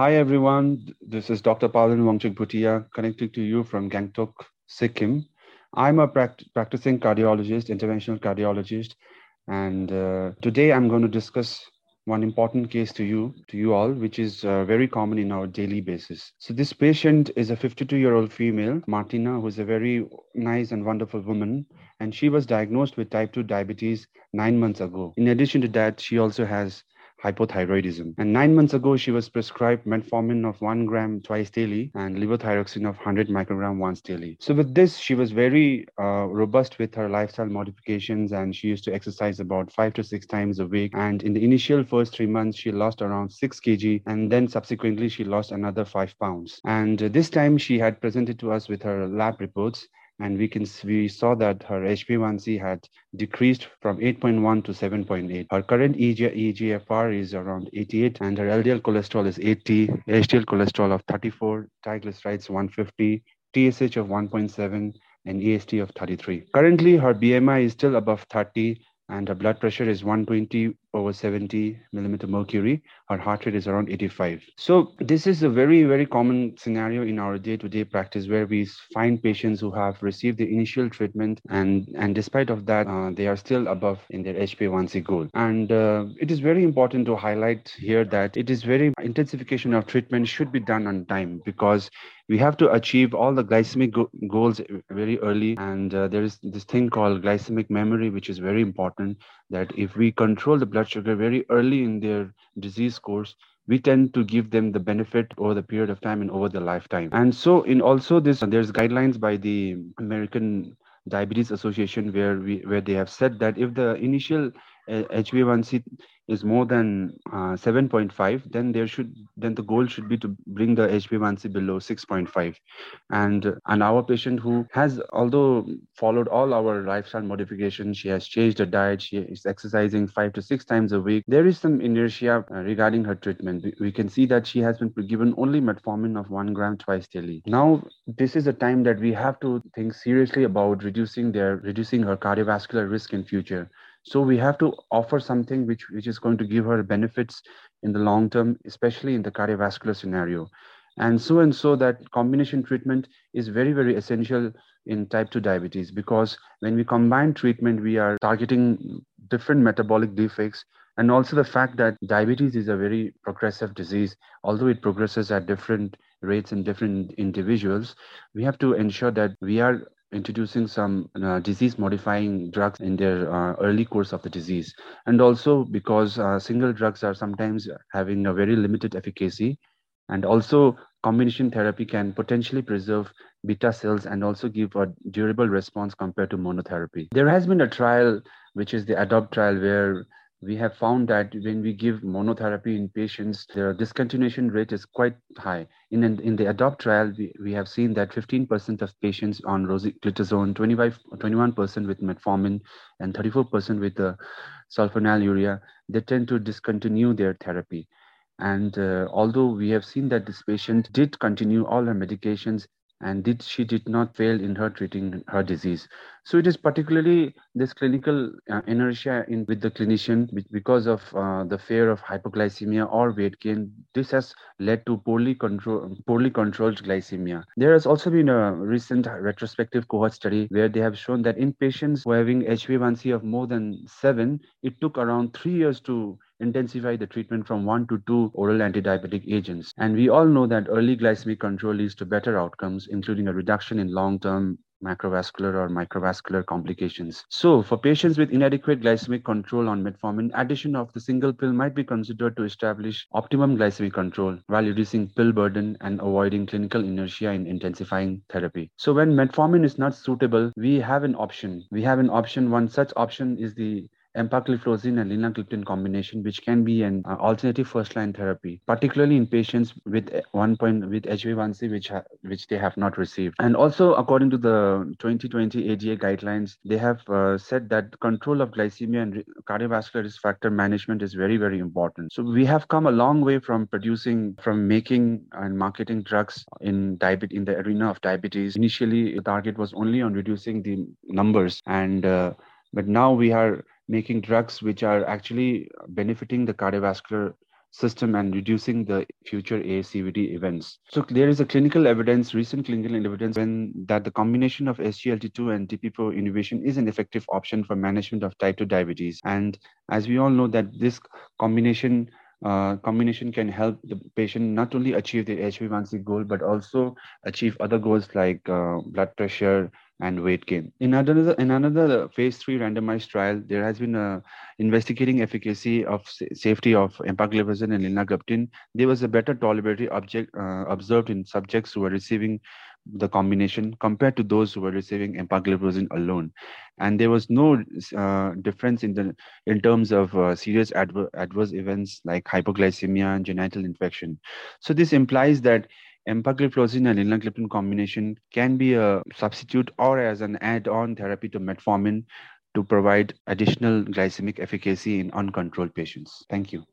Hi, everyone. This is Dr. Palden Wangchuk Bhutia connecting to you from Gangtok, Sikkim. I'm a practicing cardiologist, interventional cardiologist. And today I'm going to discuss one important case to you all, which is very common in our daily basis. So this patient is a 52-year-old female, Martina, who is a very nice and wonderful woman. And she was diagnosed with type 2 diabetes 9 months ago. In addition to that, she also has hypothyroidism. And 9 months ago, she was prescribed metformin of 1 gram twice daily and levothyroxine of 100 microgram once daily. So with this, she was very robust with her lifestyle modifications, and she used to exercise about 5 to 6 times a week. And in the initial first 3 months, she lost around 6 kg, and then subsequently, she lost another 5 pounds. And this time she had presented to us with her lab reports, and we saw that her HbA1c had decreased from 8.1 to 7.8. Her current EGFR is around 88, and her LDL cholesterol is 80, HDL cholesterol of 34, triglycerides 150, TSH of 1.7, and AST of 33. Currently, her BMI is still above 30, and her blood pressure is 120/70 millimeter mercury. Her heart rate is around 85. So this is a very, very common scenario in our day-to-day practice, where we find patients who have received the initial treatment, and despite of that, they are still above in their HbA1c goal. And it is very important to highlight here that it is very intensification of treatment should be done on time, because we have to achieve all the glycemic goals very early. And there is this thing called glycemic memory, which is very important, that if we control the blood sugar very early in their disease course, we tend to give them the benefit over the period of time and over the lifetime. And so in also this, there's guidelines by the American Diabetes Association, where they have said that if the initial HbA1c is more than 7.5, then the goal should be to bring the HbA1c below 6.5. And our patient, who has, although followed all our lifestyle modifications, she has changed her diet, she is exercising 5 to 6 times a week. There is some inertia regarding her treatment. We can see that she has been given only metformin of 1 gram twice daily. Now, this is a time that we have to think seriously about reducing her cardiovascular risk in future. So we have to offer something which is going to give her benefits in the long term, especially in the cardiovascular scenario. And so that combination treatment is very, very essential in type 2 diabetes, because when we combine treatment, we are targeting different metabolic defects, and also the fact that diabetes is a very progressive disease. Although it progresses at different rates in different individuals, we have to ensure that we are introducing some disease-modifying drugs in their early course of the disease. And also because single drugs are sometimes having a very limited efficacy, and also combination therapy can potentially preserve beta cells and also give a durable response compared to monotherapy. There has been a trial, which is the ADOPT trial, where we have found that when we give monotherapy in patients, their discontinuation rate is quite high. In the ADOPT trial, we have seen that 15% of patients on rosiglitazone, 21% with metformin, and 34% with sulfonylurea, they tend to discontinue their therapy. And although we have seen that this patient did continue all her medications, and she did not fail in her treating her disease. So it is particularly this clinical inertia with the clinician, because of the fear of hypoglycemia or weight gain. This has led to poorly controlled glycemia. There has also been a recent retrospective cohort study where they have shown that in patients who are having HbA1c of more than 7, it took around 3 years to intensify the treatment from 1 to 2 oral antidiabetic agents. And we all know that early glycemic control leads to better outcomes, including a reduction in long-term macrovascular or microvascular complications. So for patients with inadequate glycemic control on metformin, addition of the single pill might be considered to establish optimum glycemic control while reducing pill burden and avoiding clinical inertia in intensifying therapy. So when metformin is not suitable, we have an option. One such option is the Empagliflozin and linagliptin combination, which can be an alternative first-line therapy, particularly in patients with HbA1c, which they have not received. And also, according to the 2020 ADA guidelines, they have said that control of glycemia and cardiovascular risk factor management is very, very important. So we have come a long way from making and marketing drugs in the arena of diabetes. Initially, the target was only on reducing the numbers, but now we are making drugs which are actually benefiting the cardiovascular system and reducing the future ASCVD events. So there is a recent clinical evidence that the combination of SGLT2 and DPP4 inhibition is an effective option for management of type 2 diabetes. And as we all know that this combination can help the patient not only achieve the HbA1c goal, but also achieve other goals like blood pressure and weight gain. In another phase 3 randomized trial, there has been a investigating efficacy of safety of empagliflozin and linagliptin. There was a better tolerability observed in subjects who were receiving the combination compared to those who were receiving empagliflozin alone, and there was no difference in terms of serious adverse events like hypoglycemia and genital infection. So this implies that empagliflozin and linagliptin combination can be a substitute or as an add-on therapy to metformin to provide additional glycemic efficacy in uncontrolled patients. Thank you.